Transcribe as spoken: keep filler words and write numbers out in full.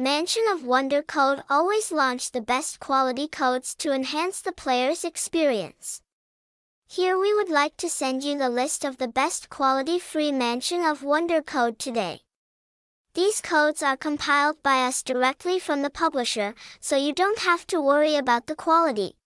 Mansion of Wonder Code always launched the best quality codes to enhance the player's experience. Here we would like to send you the list of the best quality free Mansion of Wonder Code today. These codes are compiled by us directly from the publisher, so you don't have to worry about the quality.